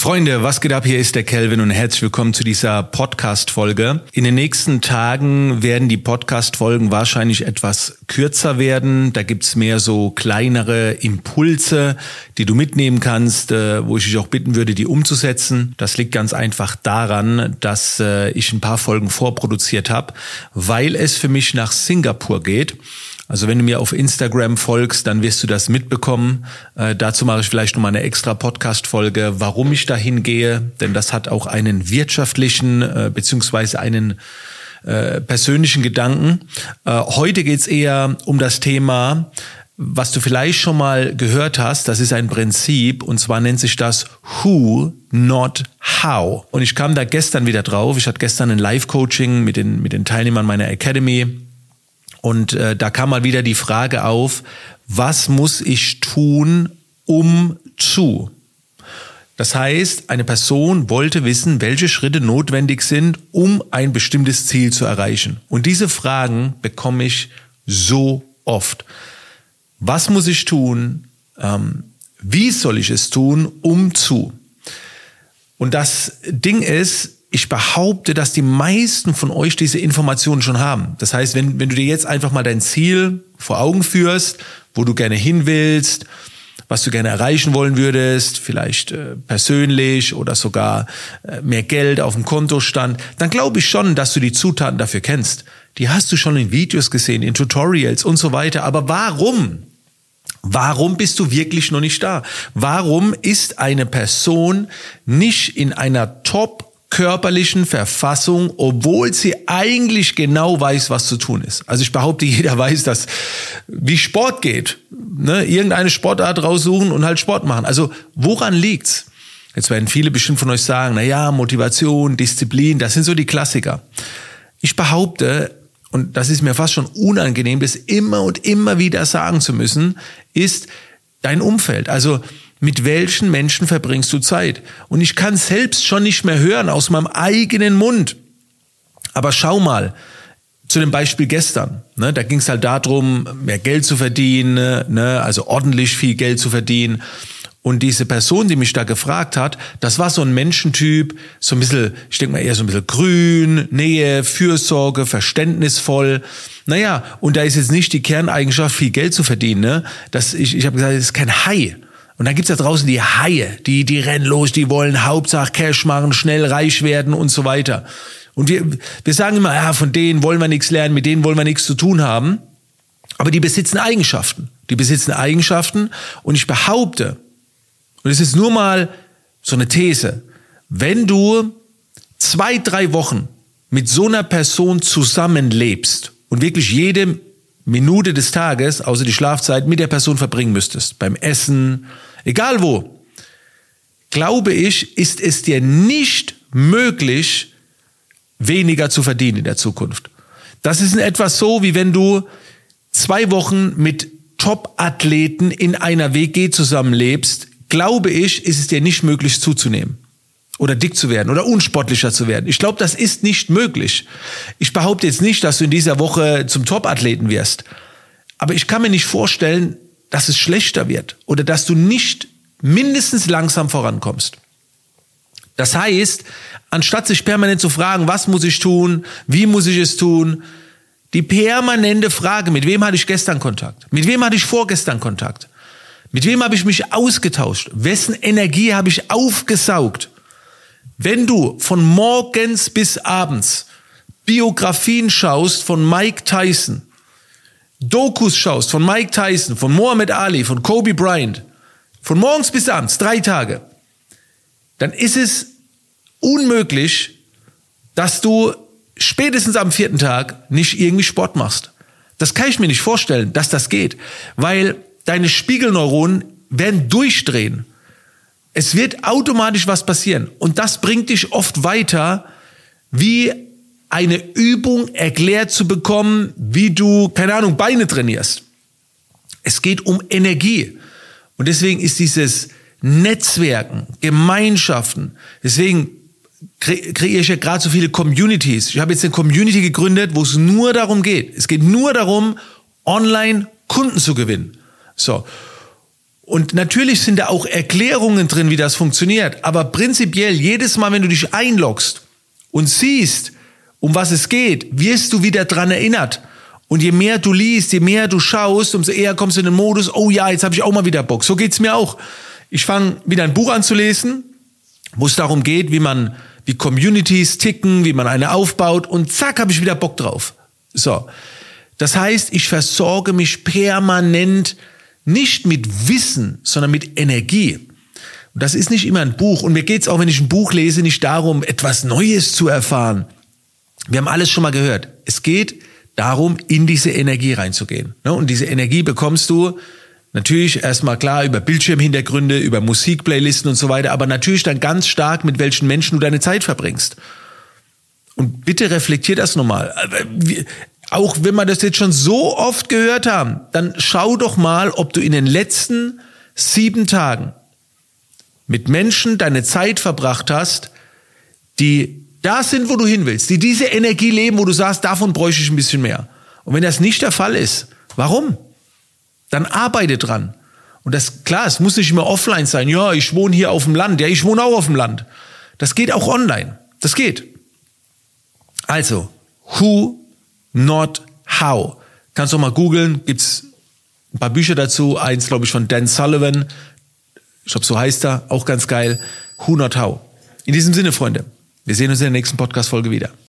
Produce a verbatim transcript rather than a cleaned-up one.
Freunde, was geht ab? Hier ist der Kelvin und herzlich willkommen zu dieser Podcast-Folge. In den nächsten Tagen werden die Podcast-Folgen wahrscheinlich etwas kürzer werden. Da gibt's mehr so kleinere Impulse, die du mitnehmen kannst, wo ich dich auch bitten würde, die umzusetzen. Das liegt ganz einfach daran, dass ich ein paar Folgen vorproduziert habe, weil es für mich nach Singapur geht. Also wenn du mir auf Instagram folgst, dann wirst du das mitbekommen. Äh, dazu mache ich vielleicht nochmal eine extra Podcast-Folge, warum ich dahin gehe. Denn das hat auch einen wirtschaftlichen äh, beziehungsweise einen äh, persönlichen Gedanken. Äh, heute geht's eher um das Thema, was du vielleicht schon mal gehört hast. Das ist ein Prinzip und zwar nennt sich das Who, not How. Und ich kam da gestern wieder drauf. Ich hatte gestern ein Live-Coaching mit den, mit den Teilnehmern meiner Academy. Und äh, da kam mal wieder die Frage auf, was muss ich tun, um zu? Das heißt, eine Person wollte wissen, welche Schritte notwendig sind, um ein bestimmtes Ziel zu erreichen. Und diese Fragen bekomme ich so oft. Was muss ich tun? Ähm, wie soll ich es tun, um zu? Und das Ding ist, ich behaupte, dass die meisten von euch diese Informationen schon haben. Das heißt, wenn, wenn du dir jetzt einfach mal dein Ziel vor Augen führst, wo du gerne hin willst, was du gerne erreichen wollen würdest, vielleicht äh, persönlich oder sogar äh, mehr Geld auf dem Kontostand, dann glaube ich schon, dass du die Zutaten dafür kennst. Die hast du schon in Videos gesehen, in Tutorials und so weiter. Aber warum? Warum bist du wirklich noch nicht da? Warum ist eine Person nicht in einer Top- körperlichen Verfassung, obwohl sie eigentlich genau weiß, was zu tun ist. Also ich behaupte, jeder weiß, dass wie Sport geht. Ne? Irgendeine Sportart raussuchen und halt Sport machen. Also woran liegt's? Jetzt werden viele bestimmt von euch sagen, na ja, Motivation, Disziplin, das sind so die Klassiker. Ich behaupte, und das ist mir fast schon unangenehm, das immer und immer wieder sagen zu müssen, ist dein Umfeld. Also mit welchen Menschen verbringst du Zeit? Und ich kann selbst schon nicht mehr hören aus meinem eigenen Mund. Aber schau mal zu dem Beispiel gestern. Ne, da ging es halt darum, mehr Geld zu verdienen, ne, also ordentlich viel Geld zu verdienen. Und diese Person, die mich da gefragt hat, das war so ein Menschentyp, so ein bisschen, ich denke mal eher so ein bisschen grün, Nähe, Fürsorge, verständnisvoll. Naja, und da ist jetzt nicht die Kerneigenschaft, viel Geld zu verdienen. Ne? Das, ich ich habe gesagt, das ist kein Hai. Und dann gibt's da draußen die Haie, die die rennen los, die wollen Hauptsache Cash machen, schnell reich werden und so weiter. Und wir wir sagen immer, ja, von denen wollen wir nichts lernen, mit denen wollen wir nichts zu tun haben. Aber die besitzen Eigenschaften. Die besitzen Eigenschaften. Und ich behaupte, und es ist nur mal so eine These, wenn du zwei, drei Wochen mit so einer Person zusammenlebst und wirklich jede Minute des Tages, außer die Schlafzeit, mit der Person verbringen müsstest, beim Essen, egal wo, glaube ich, ist es dir nicht möglich, weniger zu verdienen in der Zukunft. Das ist in etwa so, wie wenn du zwei Wochen mit Top-Athleten in einer W G zusammenlebst, glaube ich, ist es dir nicht möglich zuzunehmen oder dick zu werden oder unsportlicher zu werden. Ich glaube, das ist nicht möglich. Ich behaupte jetzt nicht, dass du in dieser Woche zum Top-Athleten wirst. Aber ich kann mir nicht vorstellen, dass es schlechter wird oder dass du nicht mindestens langsam vorankommst. Das heißt, anstatt sich permanent zu fragen, was muss ich tun, wie muss ich es tun, die permanente Frage, mit wem hatte ich gestern Kontakt? Mit wem hatte ich vorgestern Kontakt? Mit wem habe ich mich ausgetauscht? Wessen Energie habe ich aufgesaugt? Wenn du von morgens bis abends Biografien schaust von Mike Tyson, Dokus schaust von Mike Tyson, von Muhammad Ali, von Kobe Bryant, von morgens bis abends, drei Tage, dann ist es unmöglich, dass du spätestens am vierten Tag nicht irgendwie Sport machst. Das kann ich mir nicht vorstellen, dass das geht, weil deine Spiegelneuronen werden durchdrehen. Es wird automatisch was passieren. Und das bringt dich oft weiter, wie eine Übung erklärt zu bekommen, wie du, keine Ahnung, Beine trainierst. Es geht um Energie. Und deswegen ist dieses Netzwerken, Gemeinschaften, deswegen kreiere ich ja gerade so viele Communities. Ich habe jetzt eine Community gegründet, wo es nur darum geht. Es geht nur darum, online Kunden zu gewinnen. So. Und natürlich sind da auch Erklärungen drin, wie das funktioniert. Aber prinzipiell, jedes Mal, wenn du dich einloggst und siehst, um was es geht, wirst du wieder dran erinnert. Und je mehr du liest, je mehr du schaust, umso eher kommst du in den Modus, oh ja, jetzt habe ich auch mal wieder Bock. So geht's mir auch. Ich fange wieder ein Buch an zu lesen, wo es darum geht, wie man, wie Communities ticken, wie man eine aufbaut, und zack, habe ich wieder Bock drauf. So. Das heißt, ich versorge mich permanent nicht mit Wissen, sondern mit Energie. Und das ist nicht immer ein Buch. Und mir geht's auch, wenn ich ein Buch lese, nicht darum, etwas Neues zu erfahren. Wir haben alles schon mal gehört. Es geht darum, in diese Energie reinzugehen. Und diese Energie bekommst du natürlich erstmal klar über Bildschirmhintergründe, über Musikplaylisten und so weiter, aber natürlich dann ganz stark, mit welchen Menschen du deine Zeit verbringst. Und bitte reflektier das nochmal. Auch wenn wir das jetzt schon so oft gehört haben, dann schau doch mal, ob du in den letzten sieben Tagen mit Menschen deine Zeit verbracht hast, die da sind, wo du hin willst, die diese Energie leben, wo du sagst, davon bräuchte ich ein bisschen mehr. Und wenn das nicht der Fall ist, warum? Dann arbeite dran. Und das, klar, es muss nicht immer offline sein. Ja, ich wohne hier auf dem Land. Ja, ich wohne auch auf dem Land. Das geht auch online. Das geht. Also, who, not how. Kannst du mal googeln. Gibt's ein paar Bücher dazu. Eins, glaube ich, von Dan Sullivan. Ich glaube, so heißt er. Auch ganz geil. Who, not how. In diesem Sinne, Freunde. Wir sehen uns in der nächsten Podcast-Folge wieder.